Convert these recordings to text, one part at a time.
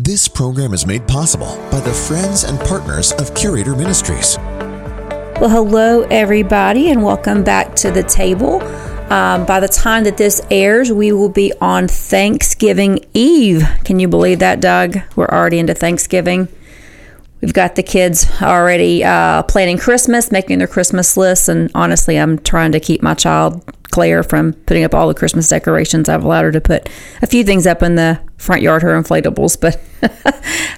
This program is made possible by the friends and partners of Curator Ministries. Well, hello, everybody, and welcome back to The Table. By the time that this airs, we will be on Thanksgiving Eve. Can you believe that, Doug? We're already into Thanksgiving. We've got the kids already planning Christmas, making their Christmas lists, and honestly, I'm trying to keep my child, Claire, from putting up all the Christmas decorations. I've allowed her to put a few things up in the front yard, her inflatables, but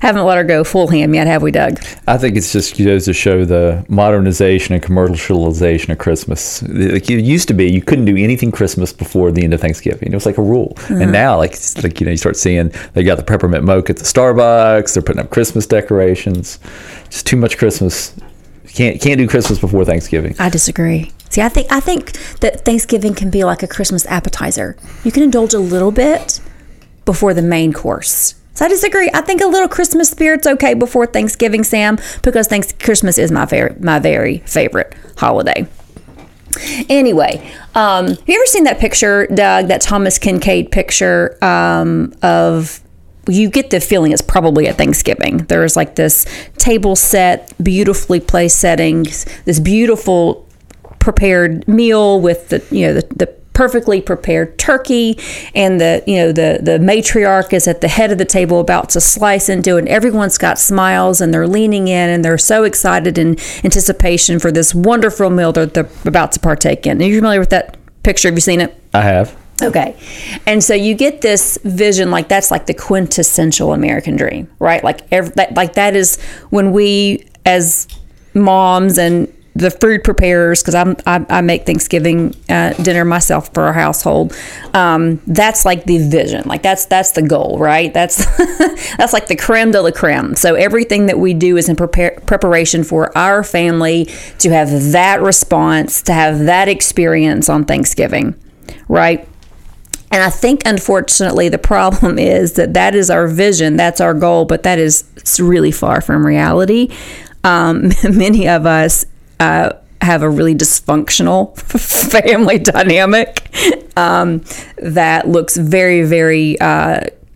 haven't let her go full ham yet, have we, Doug? I think it's just goes to show the modernization and commercialization of Christmas. Like, it used to be you couldn't do anything Christmas before the end of Thanksgiving. It was like a rule. Mm-hmm. And now, like, you know, you start seeing they got the peppermint mocha at the Starbucks. They're putting up Christmas decorations. Just too much Christmas. Can't do Christmas before Thanksgiving. I disagree. See, I think that Thanksgiving can be like a Christmas appetizer. You can indulge a little bit before the main course. So I disagree. I think a little Christmas spirit's okay before Thanksgiving, Sam, because Christmas is my very favorite holiday. Anyway, have you ever seen that picture, Doug? That Thomas Kinkade picture of. You get the feeling it's probably at Thanksgiving. There's like this table set, beautifully placed settings, this beautiful prepared meal with the perfectly prepared turkey, and the matriarch is at the head of the table about to slice into it, and everyone's got smiles and they're leaning in and they're so excited in anticipation for this wonderful meal that they're about to partake in. Are you familiar with that picture? Have you seen it? I have. Okay. And so you get this vision, like that's like the quintessential American dream, right? That is when we as moms and the food preparers, because I make Thanksgiving dinner myself for our household. That's like the vision, like that's the goal, right? That's that's like the creme de la creme. So everything that we do is in preparation for our family to have that response, to have that experience on Thanksgiving. Right? And I think, unfortunately, the problem is that is our vision, that's our goal, but that is really far from reality. Many of us have a really dysfunctional family dynamic that looks very, very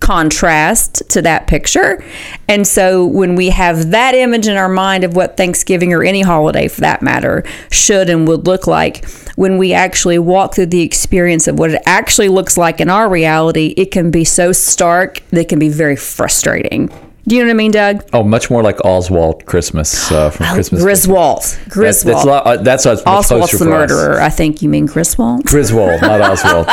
contrast to that picture. And so when we have that image in our mind of what Thanksgiving, or any holiday for that matter, should and would look like, when we actually walk through the experience of what it actually looks like in our reality, it can be so stark that it can be very frustrating. Do you know what I mean, Doug? Oh, much more like Oswald Christmas from Christmas. Griswold. That's what's Oswald's the murderer. I think you mean Griswold. Griswold, not Oswald.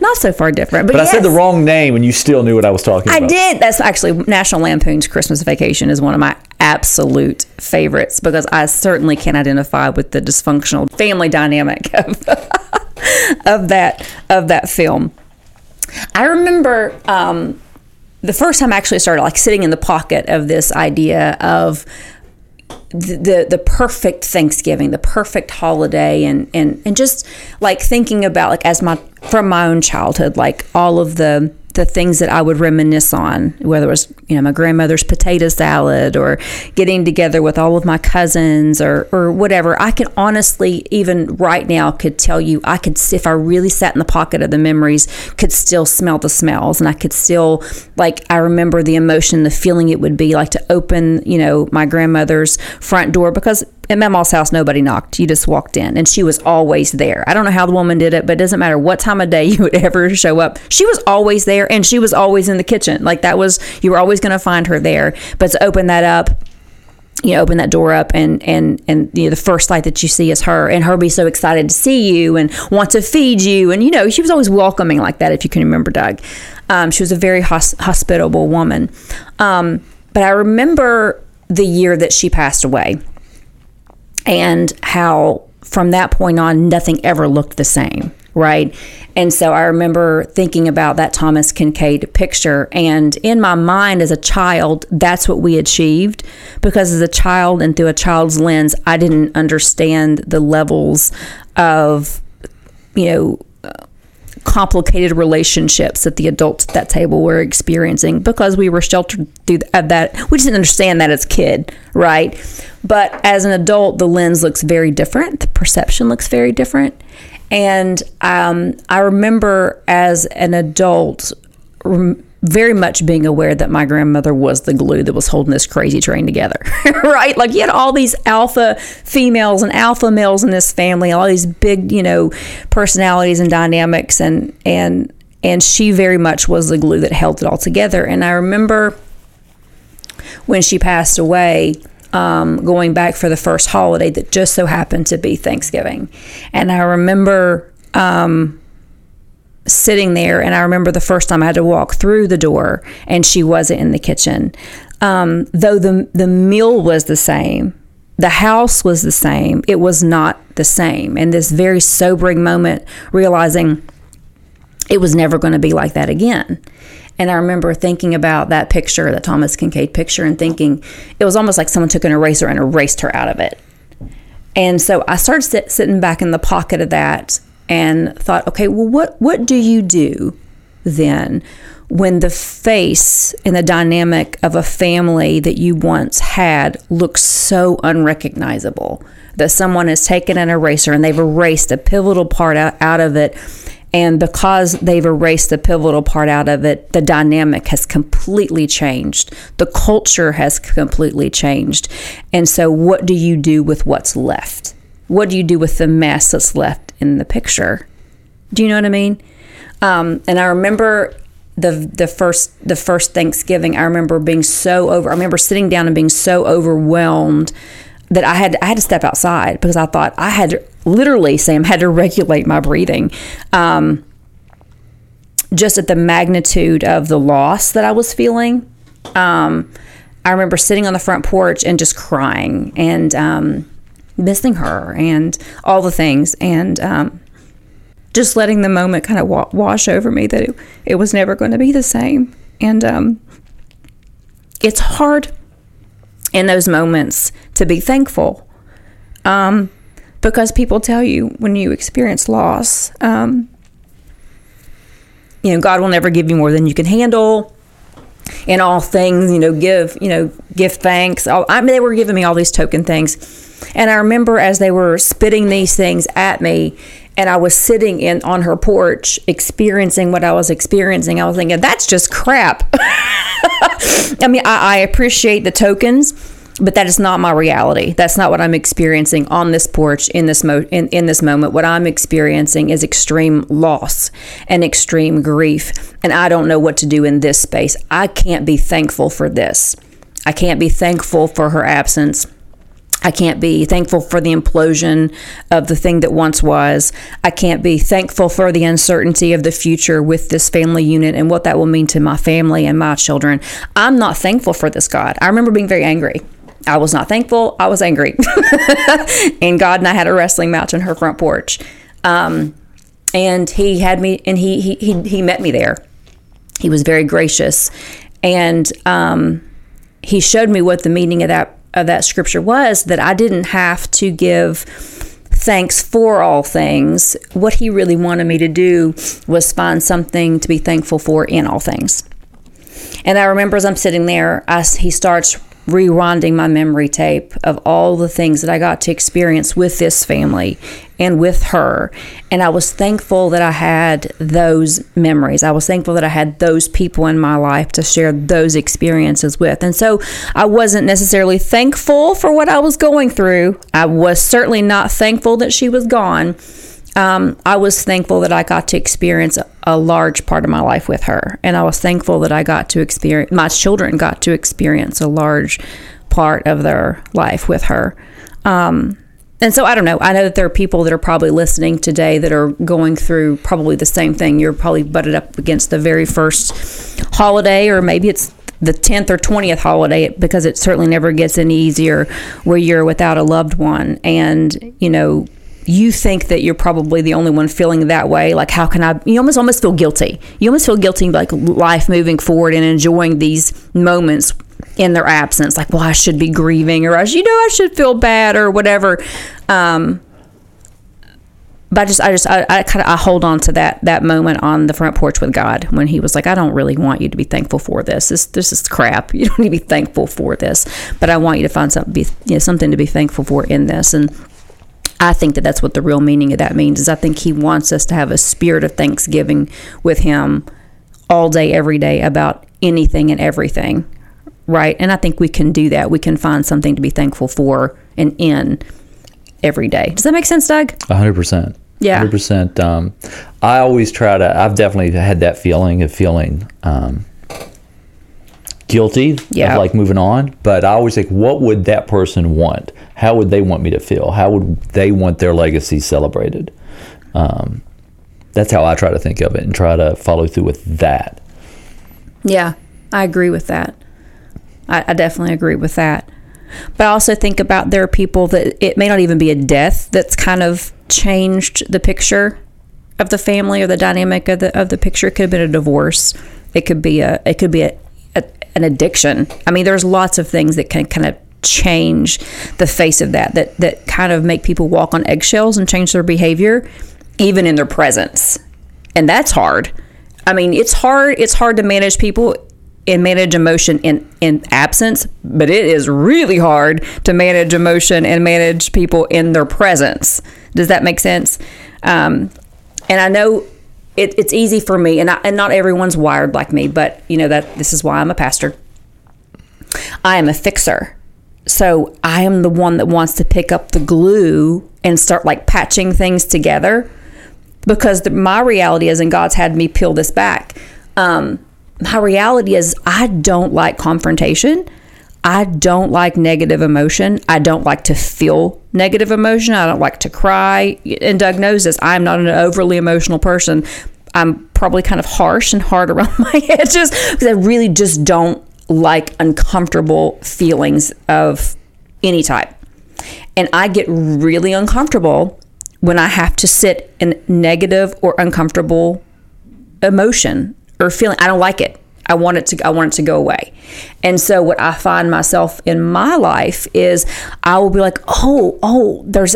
Not so far different. But yes. I said the wrong name and you still knew what I was talking about. I did. That's actually National Lampoon's Christmas Vacation is one of my absolute favorites, because I certainly can identify with the dysfunctional family dynamic of that film. I remember the first time I actually started like sitting in the pocket of this idea of the perfect Thanksgiving, the perfect holiday, and just like thinking about like from my own childhood, like all of the things that I would reminisce on, whether it was my grandmother's potato salad or getting together with all of my cousins or whatever. I can honestly, even right now, could tell you I could, if I really sat in the pocket of the memories, could still smell the smells, and I could still I remember the emotion, the feeling it would be like to open my grandmother's front door, because at Mama's house, nobody knocked. You just walked in, and she was always there. I don't know how the woman did it, but it doesn't matter what time of day you would ever show up. She was always there, and she was always in the kitchen. Like, that was, you were always going to find her there. But to open that up, open that door up, and the first light that you see is her, and her be so excited to see you and want to feed you. And, she was always welcoming like that, if you can remember, Doug. She was a very hospitable woman. But I remember the year that she passed away, and how from that point on, nothing ever looked the same, right? And so I remember thinking about that Thomas Kinkade picture, and in my mind as a child, that's what we achieved, because as a child and through a child's lens, I didn't understand the levels of, complicated relationships that the adults at that table were experiencing, because we were sheltered through that. We just didn't understand that as a kid, right? But as an adult, the lens looks very different. The perception looks very different. And I remember as an adult very much being aware that my grandmother was the glue that was holding this crazy train together, right? Like, you had all these alpha females and alpha males in this family, all these big, you know, personalities and dynamics, and she very much was the glue that held it all together. And I remember when she passed away, going back for the first holiday that just so happened to be Thanksgiving. And I remember sitting there, and I remember the first time I had to walk through the door and she wasn't in the kitchen. Though the meal was the same, the house was the same, it was not the same. And this very sobering moment, realizing it was never going to be like that again. And I remember thinking about that picture, that Thomas Kinkade picture, and thinking it was almost like someone took an eraser and erased her out of it. And so I started sitting back in the pocket of that and thought, okay, well, what do you do then when the face and the dynamic of a family that you once had looks so unrecognizable that someone has taken an eraser and they've erased a pivotal part out of it? And because they've erased the pivotal part out of it, the dynamic has completely changed. The culture has completely changed. And so what do you do with what's left? What do you do with the mess that's left in the picture? Do you know what I mean? And I remember the first Thanksgiving, I remember being I remember sitting down and being so overwhelmed that I had to step outside, because I thought I had to, literally, Sam, had to regulate my breathing, just at the magnitude of the loss that I was feeling. I remember sitting on the front porch and just crying and missing her and all the things, and just letting the moment kind of wash over me that it was never going to be the same. And it's hard in those moments to be thankful, because people tell you when you experience loss, you know, God will never give you more than you can handle. In all things, you know, give thanks. I mean, they were giving me all these token things. And I remember as they were spitting these things at me, and I was sitting on her porch experiencing what I was experiencing, I was thinking, that's just crap. I mean, I appreciate the tokens, but that is not my reality. That's not what I'm experiencing on this porch in this moment. What I'm experiencing is extreme loss and extreme grief, and I don't know what to do in this space. I can't be thankful for this. I can't be thankful for her absence. I can't be thankful for the implosion of the thing that once was. I can't be thankful for the uncertainty of the future with this family unit and what that will mean to my family and my children. I'm not thankful for this, God. I remember being very angry. I was not thankful. I was angry. And God and I had a wrestling match on her front porch. And he had me, and he met me there. He was very gracious. And he showed me what the meaning of that scripture was, that I didn't have to give thanks for all things. What he really wanted me to do was find something to be thankful for in all things. And I remember as I'm sitting there, he starts rewinding my memory tape of all the things that I got to experience with this family and with her. And I was thankful that I had those memories. I was thankful that I had those people in my life to share those experiences with. And so I wasn't necessarily thankful for what I was going through. I was certainly not thankful that she was gone. I was thankful that I got to experience a large part of my life with her. And I was thankful that I got to experience, my children got to experience a large part of their life with her. And so I don't know. I know that there are people that are probably listening today that are going through probably the same thing. You're probably butted up against the very first holiday, or maybe it's the 10th or 20th holiday, because it certainly never gets any easier where you're without a loved one. And, you know, you think that you're probably the only one feeling that way. Like, how can I? You almost feel guilty. You almost feel guilty, like life moving forward and enjoying these moments in their absence. Like, well, I should be grieving, or I should feel bad, or whatever. But I hold on to that moment on the front porch with God when he was like, I don't really want you to be thankful for this. This is crap. You don't need to be thankful for this. But I want you to find something to be thankful for in this. And I think that that's what the real meaning of that means, is I think he wants us to have a spirit of thanksgiving with him all day, every day about anything and everything, right? And I think we can do that. We can find something to be thankful for and in every day. Does that make sense, Doug? 100%. Yeah. 100%. I always try to, I've definitely had that feeling of feeling guilty of like moving on, but I always think, what would that person want? How would they want me to feel? How would they want their legacy celebrated? That's how I try to think of it and try to follow through with that. Yeah, I agree with that. I definitely agree with that. But I also think about there are people that it may not even be a death that's kind of changed the picture of the family or the dynamic of the picture. It could have been a divorce. It could be an addiction. I mean, there's lots of things that can kind of change the face of that kind of make people walk on eggshells and change their behavior, even in their presence. And that's hard. I mean, it's hard to manage people and manage emotion in absence, but it is really hard to manage emotion and manage people in their presence. Does that make sense? And I know it's easy for me, and not everyone's wired like me, but you know that this is why I'm a pastor. I am a fixer. So I am the one that wants to pick up the glue and start like patching things together, because my reality is, and God's had me peel this back, my reality is I don't like confrontation. I don't like negative emotion. I don't like to feel negative emotion. I don't like to cry. And Doug knows this. I'm not an overly emotional person. I'm probably kind of harsh and hard around my edges because I really just don't like uncomfortable feelings of any type. And I get really uncomfortable when I have to sit in negative or uncomfortable emotion or feeling. I don't like it. I want it to go away. And so what I find myself in my life is I will be like, oh, there's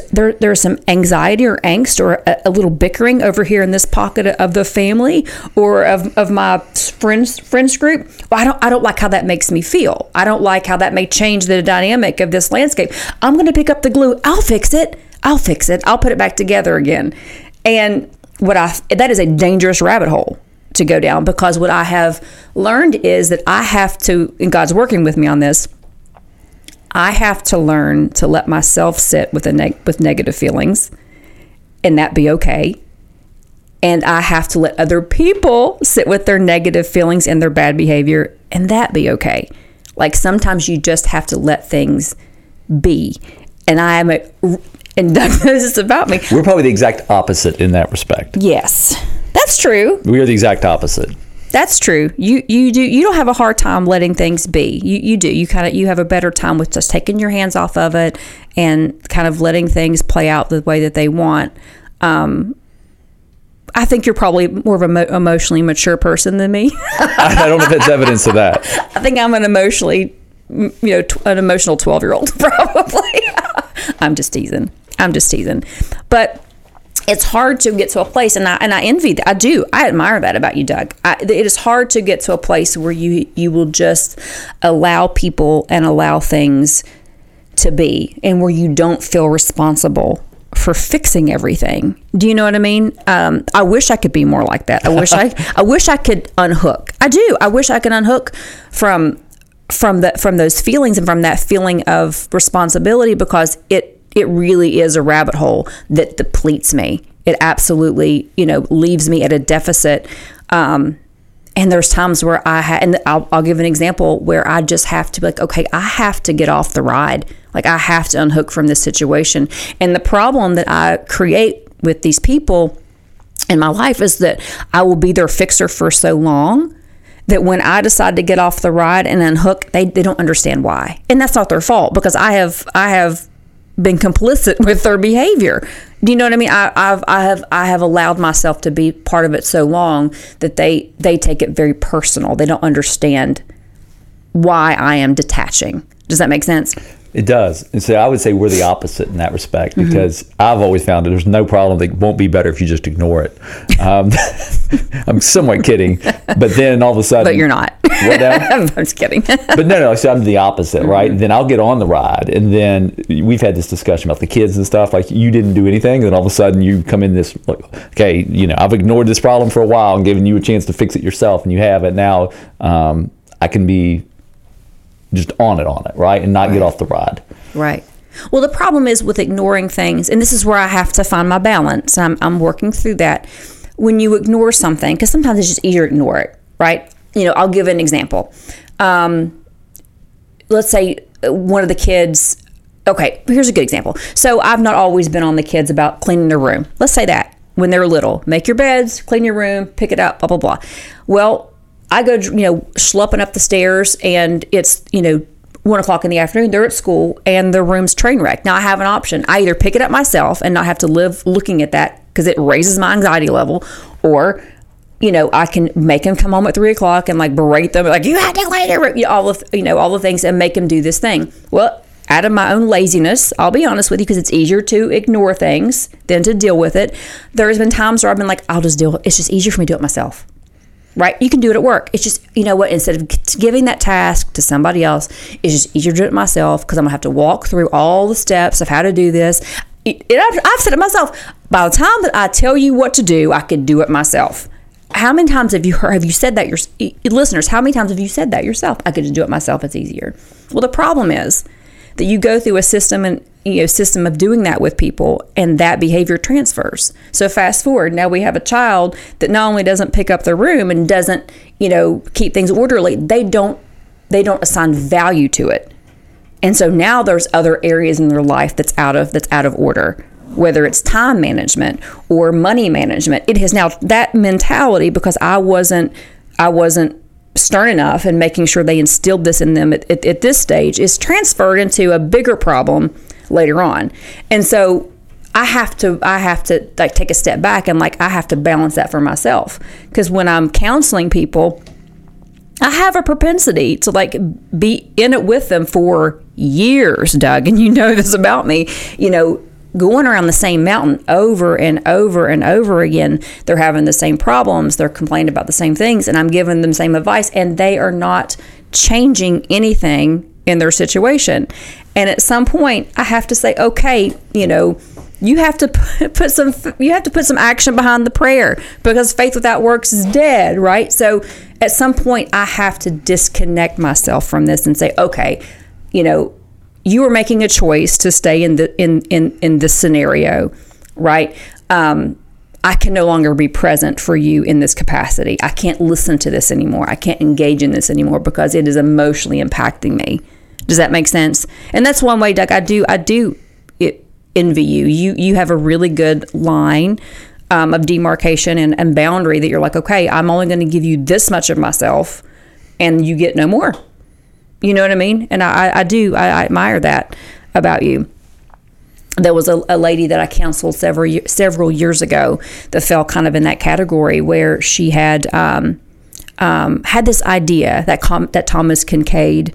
some anxiety or angst or a little bickering over here in this pocket of the family or of my friends group. Well, I don't like how that makes me feel. I don't like how that may change the dynamic of this landscape. I'm going to pick up the glue. I'll fix it. I'll put it back together again. And that is a dangerous rabbit hole to go down, because what I have learned is that I have to, and God's working with me on this, I have to learn to let myself sit with with negative feelings and that be okay. And I have to let other people sit with their negative feelings and their bad behavior and that be okay. Like sometimes you just have to let things be. And and Doug knows this about me. We're probably the exact opposite in that respect. Yes. That's true. We are the exact opposite. That's true. You don't have a hard time letting things be. You do. You have a better time with just taking your hands off of it and kind of letting things play out the way that they want. I think you're probably more of an emotionally mature person than me. I don't know if it's evidence of that. I think I'm an emotional 12-year-old probably. I'm just teasing. But it's hard to get to a place, and I envy that. I do. I admire that about you, Doug. It is hard to get to a place where you will just allow people and allow things to be, and where you don't feel responsible for fixing everything. Do you know what I mean? I wish I could be more like that. I wish I could unhook. I do. I wish I could unhook from those feelings and from that feeling of responsibility, because it really is a rabbit hole that depletes me. It absolutely, leaves me at a deficit. And there's times where I'll give an example where I just have to be like, okay, I have to get off the ride. Like I have to unhook from this situation. And the problem that I create with these people in my life is that I will be their fixer for so long that when I decide to get off the ride and unhook, they don't understand why. And that's not their fault, because I have been complicit with their behavior. Do you know what I mean? I have allowed myself to be part of it so long that they take it very personal. They don't understand why I am detaching. Does that make sense? It does. And so I would say we're the opposite in that respect, because I've always found that there's no problem that won't be better if you just ignore it. I'm somewhat kidding, but then all of a sudden... But you're not. What now? I'm just kidding. But no, so I'm the opposite, right? And then I'll get on the ride, and then we've had this discussion about the kids and stuff, like you didn't do anything, and then all of a sudden you come in this, like, okay, you know, I've ignored this problem for a while and given you a chance to fix it yourself, and you have it now. I can be... just on it, right? And not get off the ride. Right. Well, the problem is with ignoring things, and this is where I have to find my balance. I'm working through that. When you ignore something, because sometimes it's just easier to ignore it, right? You know, I'll give an example. Let's say one of the kids, okay, here's a good example. So I've not always been on the kids about cleaning their room. Let's say that when they're little, make your beds, clean your room, pick it up, blah, blah, blah. Well, I go, you know, schlepping up the stairs, and it's, you know, 1 o'clock in the afternoon. They're at school, and the room's train wreck. Now I have an option. I either pick it up myself and not have to live looking at that because it raises my anxiety level, or, you know, I can make them come home at 3 o'clock and like berate them, like you had to clean your room, you know, all the things, and make them do this thing. Well, out of my own laziness, I'll be honest with you, because it's easier to ignore things than to deal with it. There's been times where I've been like, I'll just deal. It's just easier for me to do it myself. Right? You can do it at work. It's just, you know what, instead of giving that task to somebody else, it's just easier to do it myself, because I'm going to have to walk through all the steps of how to do this. And I've said it myself. By the time that I tell you what to do, I could do it myself. How many times have you heard, have you said that, your listeners, how many times have you said that yourself? I could just do it myself. It's easier. Well, the problem is that you go through a system and, you know, system of doing that with people, and that behavior transfers. So fast forward, now we have a child that not only doesn't pick up their room and doesn't, you know, keep things orderly, they don't assign value to it. And so now there's other areas in their life that's out of order, whether it's time management or money management. It has now that mentality, because I wasn't stern enough and making sure they instilled this in them at this stage, is transferred into a bigger problem later on. And so I have to like take a step back and like I have to balance that for myself, because when I'm counseling people, I have a propensity to like be in it with them for years, Doug, and you know this about me, you know, going around the same mountain over and over and over again. They're having the same problems, they're complaining about the same things, and I'm giving them the same advice, and they are not changing anything in their situation. And at some point I have to say, okay, you know, you have to put some action behind the prayer, because faith without works is dead, right? So at some point I have to disconnect myself from this and say, okay, you know, you are making a choice to stay in this scenario, right? I can no longer be present for you in this capacity. I can't listen to this anymore. I can't engage in this anymore because it is emotionally impacting me. Does that make sense? And that's one way, Doug, I do envy you. You have a really good line of demarcation and boundary that you're like, okay, I'm only going to give you this much of myself and you get no more. You know what I mean? And I admire that about you. There was a lady that I counseled several years ago that fell kind of in that category, where she had had this idea, that Thomas Kinkade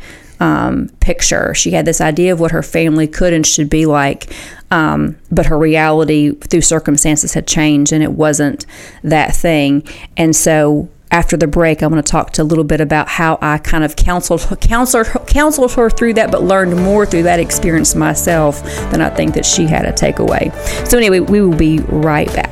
picture. She had this idea of what her family could and should be like, but her reality through circumstances had changed, and it wasn't that thing. And so after the break, I'm going to talk to a little bit about how I kind of counseled her through that, but learned more through that experience myself than I think that she had a takeaway. So anyway, we will be right back.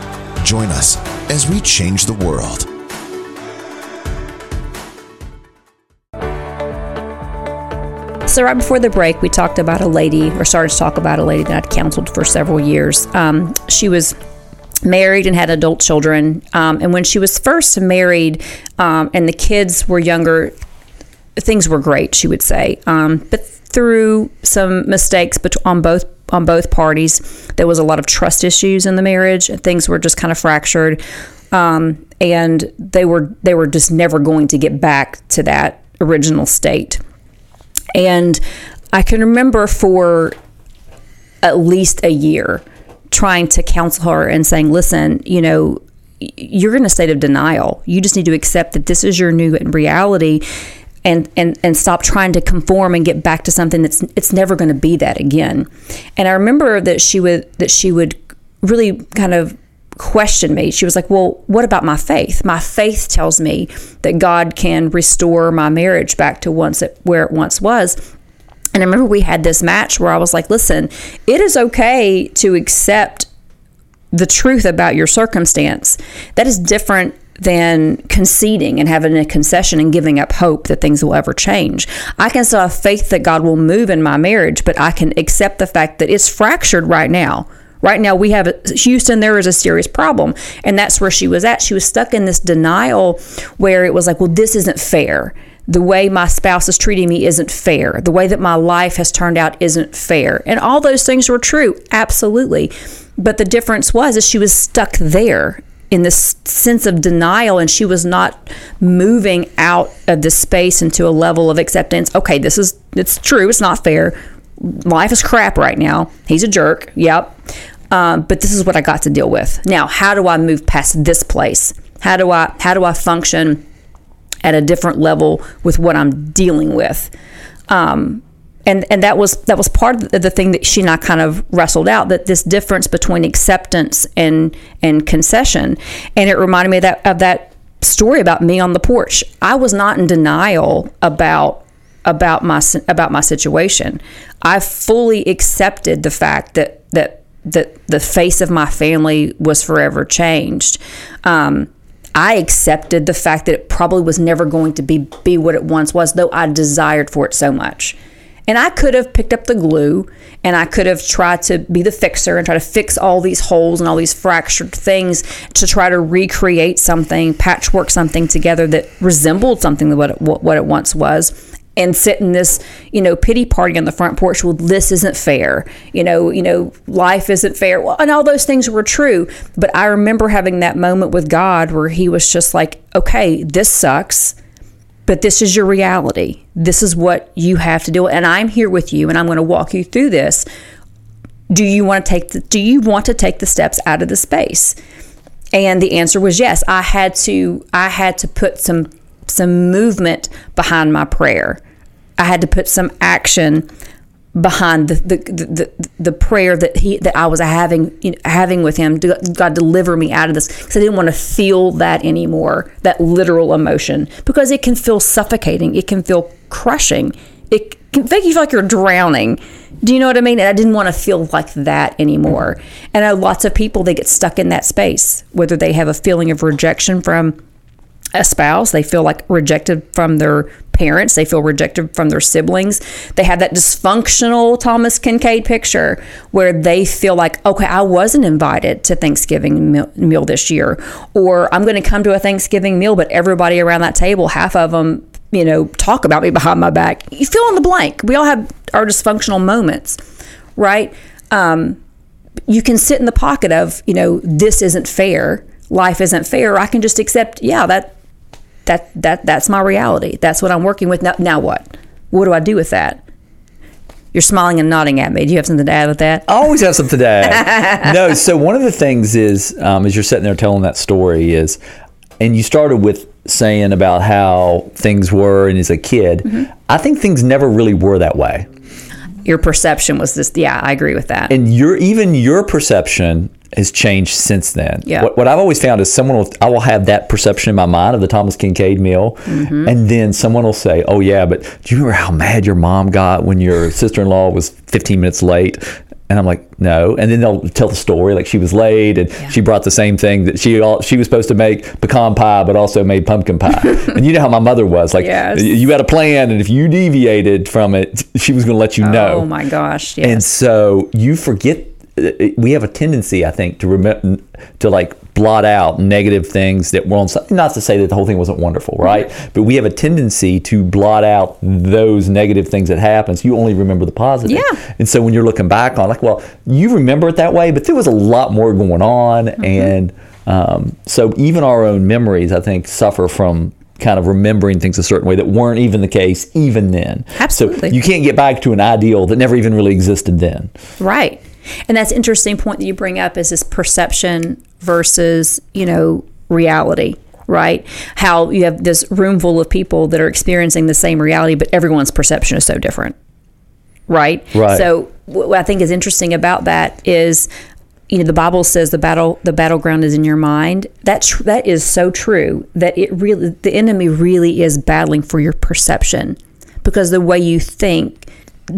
Join us as we change the world. So right before the break, we talked about a lady, or started to talk about a lady that I'd counseled for several years. She was married and had adult children. And when she was first married, and the kids were younger, things were great, she would say. But through some mistakes on both parties, there was a lot of trust issues in the marriage, and things were just kind of fractured. And they were just never going to get back to that original state. And I can remember for at least a year trying to counsel her and saying, listen, you know, you're in a state of denial. You just need to accept that this is your new reality, and stop trying to conform and get back to something that's never going to be that again. And I remember that she would really kind of question me. She was like, well, what about my faith? My faith tells me that God can restore my marriage back to where it once was. And I remember we had this match where I was like, listen, it is okay to accept the truth about your circumstance. That is different than conceding and having a concession and giving up hope that things will ever change. I can still have faith that God will move in my marriage, but I can accept the fact that it's fractured right now. Right now, we have Houston, there is a serious problem. And that's where she was at. She was stuck in this denial where it was like, well, this isn't fair. The way my spouse is treating me isn't fair. The way that my life has turned out isn't fair. And all those things were true, absolutely. But the difference was is she was stuck there in this sense of denial, and she was not moving out of this space into a level of acceptance. Okay, it's true, it's not fair. Life is crap right now. He's a jerk, yep. But this is what I got to deal with. Now, how do I move past this place? How do I function at a different level with what I'm dealing with? And that was part of the thing that she and I kind of wrestled out, that this difference between acceptance and concession. And it reminded me of that story about me on the porch. I was not in denial about my situation. I fully accepted the fact that the face of my family was forever changed. I accepted the fact that it probably was never going to be what it once was, though I desired for it so much. And I could have picked up the glue, and I could have tried to be the fixer and try to fix all these holes and all these fractured things to try to recreate something, patchwork something together that resembled something what it once was, and sit in this, you know, pity party on the front porch. Well, this isn't fair. You know, life isn't fair. Well, and all those things were true. But I remember having that moment with God where He was just like, okay, this sucks. But this is your reality. This is what you have to do. And I'm here with you, and I'm going to walk you through this. Do you want to take the steps out of the space? And the answer was yes. I had to put some movement behind my prayer. I had to put some action behind the prayer that I was having with Him. God, deliver me out of this, because I didn't want to feel that anymore, that literal emotion, because it can feel suffocating. It can feel crushing. It can make you feel like you're drowning. Do you know what I mean? And I didn't want to feel like that anymore. And I know lots of people, they get stuck in that space, whether they have a feeling of rejection from a spouse, they feel like rejected from their parents, they feel rejected from their siblings. They have that dysfunctional Thomas Kinkade picture where they feel like, okay, I wasn't invited to Thanksgiving meal this year, or I'm going to come to a Thanksgiving meal, but everybody around that table, half of them, you know, talk about me behind my back. You fill in the blank. We all have our dysfunctional moments, right? You can sit in the pocket of, you know, this isn't fair. Life isn't fair. I can just accept, yeah, that's my reality. That's what I'm working with. Now what? What do I do with that? You're smiling and nodding at me. Do you have something to add with that? I always have something to add. No, so one of the things is, as you're sitting there telling that story is, and you started with saying about how things were and as a kid, mm-hmm. I think things never really were that way. Your perception was this. Yeah, I agree with that. And even your perception has changed since then. Yeah. What I've always found is I will have that perception in my mind of the Thomas Kinkade meal, mm-hmm. and then someone will say, oh yeah, but do you remember how mad your mom got when your sister-in-law was 15 minutes late? And I'm like, no. And then they'll tell the story, like she was late and yeah. She brought the same thing that she was supposed to make, pecan pie, but also made pumpkin pie. And you know how my mother was, like, yes. You had a plan, and if you deviated from it, she was going to let you know. Oh my gosh, yes. And so you forget. We have a tendency, I think, to like blot out negative things that were on, not to say that the whole thing wasn't wonderful, right? Mm-hmm. But we have a tendency to blot out those negative things that happen. So you only remember the positive. Yeah. And so when you're looking back on, like, well, you remember it that way, but there was a lot more going on. Mm-hmm. And so even our own memories, I think, suffer from kind of remembering things a certain way that weren't even the case even then. Absolutely. So you can't get back to an ideal that never even really existed then. Right. And that's an interesting point that you bring up, is this perception versus, you know, reality, right? How you have this room full of people that are experiencing the same reality, but everyone's perception is so different, right? Right. So what I think is interesting about that is, you know, the Bible says the battleground is in your mind. That is so true, that it really, the enemy really is battling for your perception, because the way you think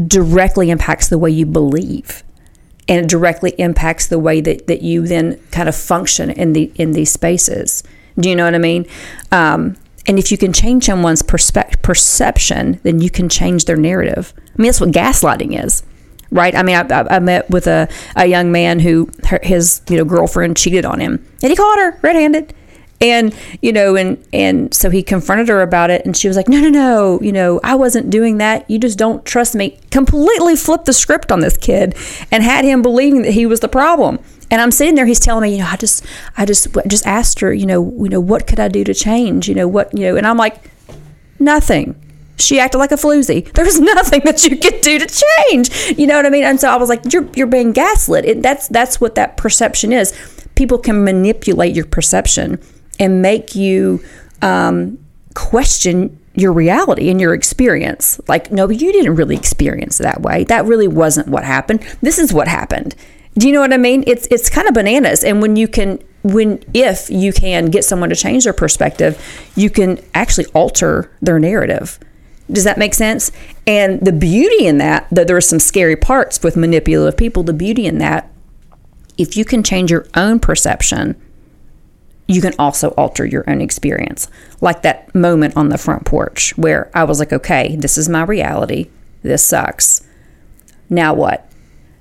directly impacts the way you believe. And it directly impacts the way that you then kind of function in these spaces. Do you know what I mean? And if you can change someone's perception, then you can change their narrative. I mean, that's what gaslighting is, right? I mean, I met with a young man who his girlfriend cheated on him, and he caught her red-handed. And, and so he confronted her about it, and she was like, no, I wasn't doing that. You just don't trust me. Completely flipped the script on this kid and had him believing that he was the problem. And I'm sitting there, he's telling me, I just asked her, what could I do to change? And I'm like, nothing. She acted like a floozy. There was nothing that you could do to change. You know what I mean? And so I was like, you're being gaslit. That's what that perception is. People can manipulate your perception and make you question your reality and your experience. Like, no, but you didn't really experience that way. That really wasn't what happened. This is what happened. Do you know what I mean? It's kind of bananas. And if you can get someone to change their perspective, you can actually alter their narrative. Does that make sense? And the beauty in that, though there are some scary parts with manipulative people, the beauty in that, if you can change your own perception, you can also alter your own experience. Like that moment on the front porch where I was like, okay, this is my reality. This sucks. Now what?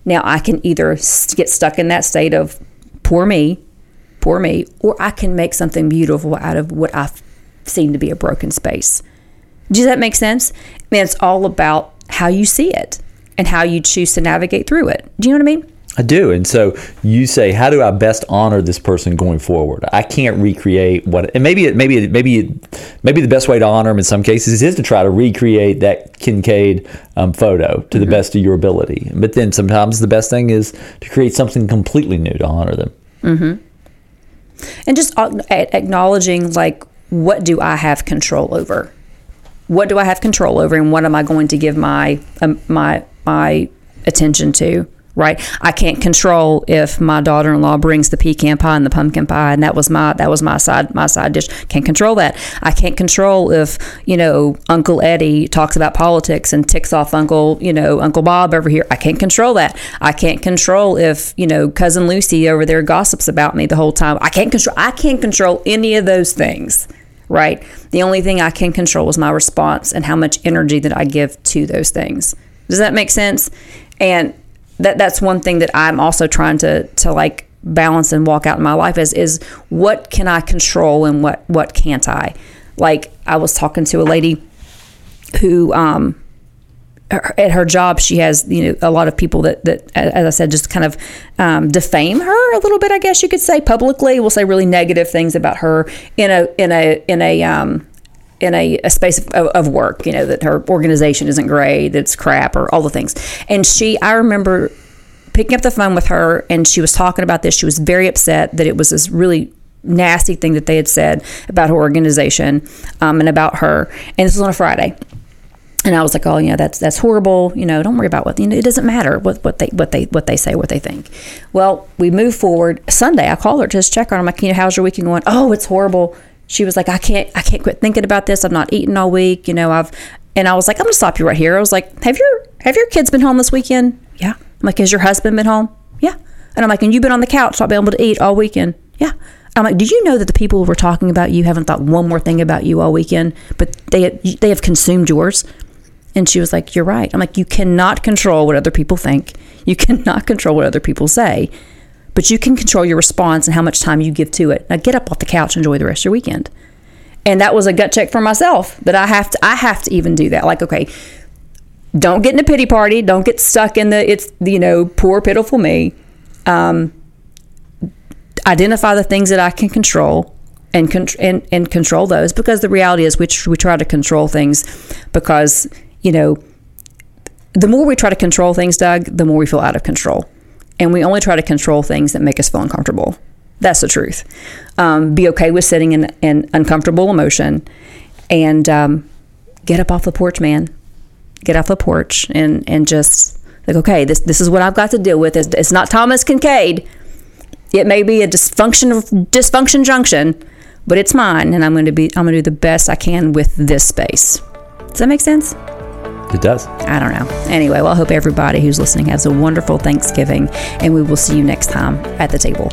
Now I can either get stuck in that state of poor me, or I can make something beautiful out of what I've seen to be a broken space. Does that make sense? I mean, it's all about how you see it and how you choose to navigate through it. Do you know what I mean? I do. And so you say, how do I best honor this person going forward? I can't recreate maybe the best way to honor him in some cases is to try to recreate that Kinkade photo to the best of your ability. But then sometimes the best thing is to create something completely new to honor them. Mm-hmm. And just acknowledging, like, what do I have control over? What do I have control over, and what am I going to give my attention to? Right, I can't control if my daughter-in-law brings the pecan pie and the pumpkin pie, and that was my side dish. Can't control that. I can't control if Uncle Eddie talks about politics and ticks off Uncle Bob over here. I can't control that. I can't control if Cousin Lucy over there gossips about me the whole time. I can't control any of those things. Right. The only thing I can control is my response and how much energy that I give to those things. Does that make sense? And that's one thing that I'm also trying to like balance and walk out in my life is what can I control and what can't I? Like, I was talking to a lady who at her job, she has a lot of people that as I said, just kind of defame her a little bit, I guess you could say, publicly. We'll say really negative things about her in a space of work, that her organization isn't great, that's crap, or all the things. And I remember picking up the phone with her, and she was talking about this. She was very upset that it was this really nasty thing that they had said about her organization and about her. And this was on a Friday. And I was like, oh, that's horrible. Don't worry about it doesn't matter what they say, what they think. Well, we move forward. Sunday, I call her to just check on her. I'm like, how's your weekend going? Oh, it's horrible. She was like, I can't quit thinking about this. I'm not eating all week. And I was like, I'm gonna stop you right here. I was like, have your kids been home this weekend? Yeah. I'm like, has your husband been home? Yeah. And I'm like, and you've been on the couch, not being able to eat all weekend? Yeah. I'm like, do you know that the people who were talking about you haven't thought one more thing about you all weekend, but they have consumed yours? And she was like, you're right. I'm like, you cannot control what other people think. You cannot control what other people say, but you can control your response and how much time you give to it. Now get up off the couch, enjoy the rest of your weekend. And that was a gut check for myself that I have to even do that. Like, okay, don't get in a pity party. Don't get stuck in the, it's, you know, poor, pitiful me. Identify the things that I can control and control those, because the reality is we try to control things because, you know, the more we try to control things, Doug, the more we feel out of control. And we only try to control things that make us feel uncomfortable. That's the truth. Be okay with sitting in uncomfortable emotion, and get up off the porch, man. Get off the porch and just like, okay, this is what I've got to deal with. It's not Thomas Kinkade. It may be a dysfunction junction, but it's mine, and I'm going to do the best I can with this space. Does that make sense? It does. I don't know. Anyway, well, I hope everybody who's listening has a wonderful Thanksgiving, and we will see you next time at the table.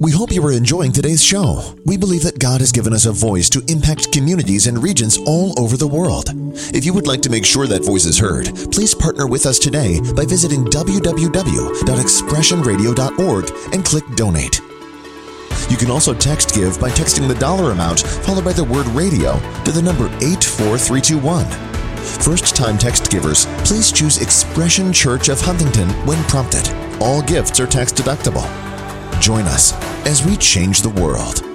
We hope you are enjoying today's show. We believe that God has given us a voice to impact communities and regions all over the world. If you would like to make sure that voice is heard, please partner with us today by visiting www.expressionradio.org and click Donate. You can also text GIVE by texting the dollar amount followed by the word RADIO to the number 84321. First-time text givers, please choose Expression Church of Huntington when prompted. All gifts are tax deductible. Join us as we change the world.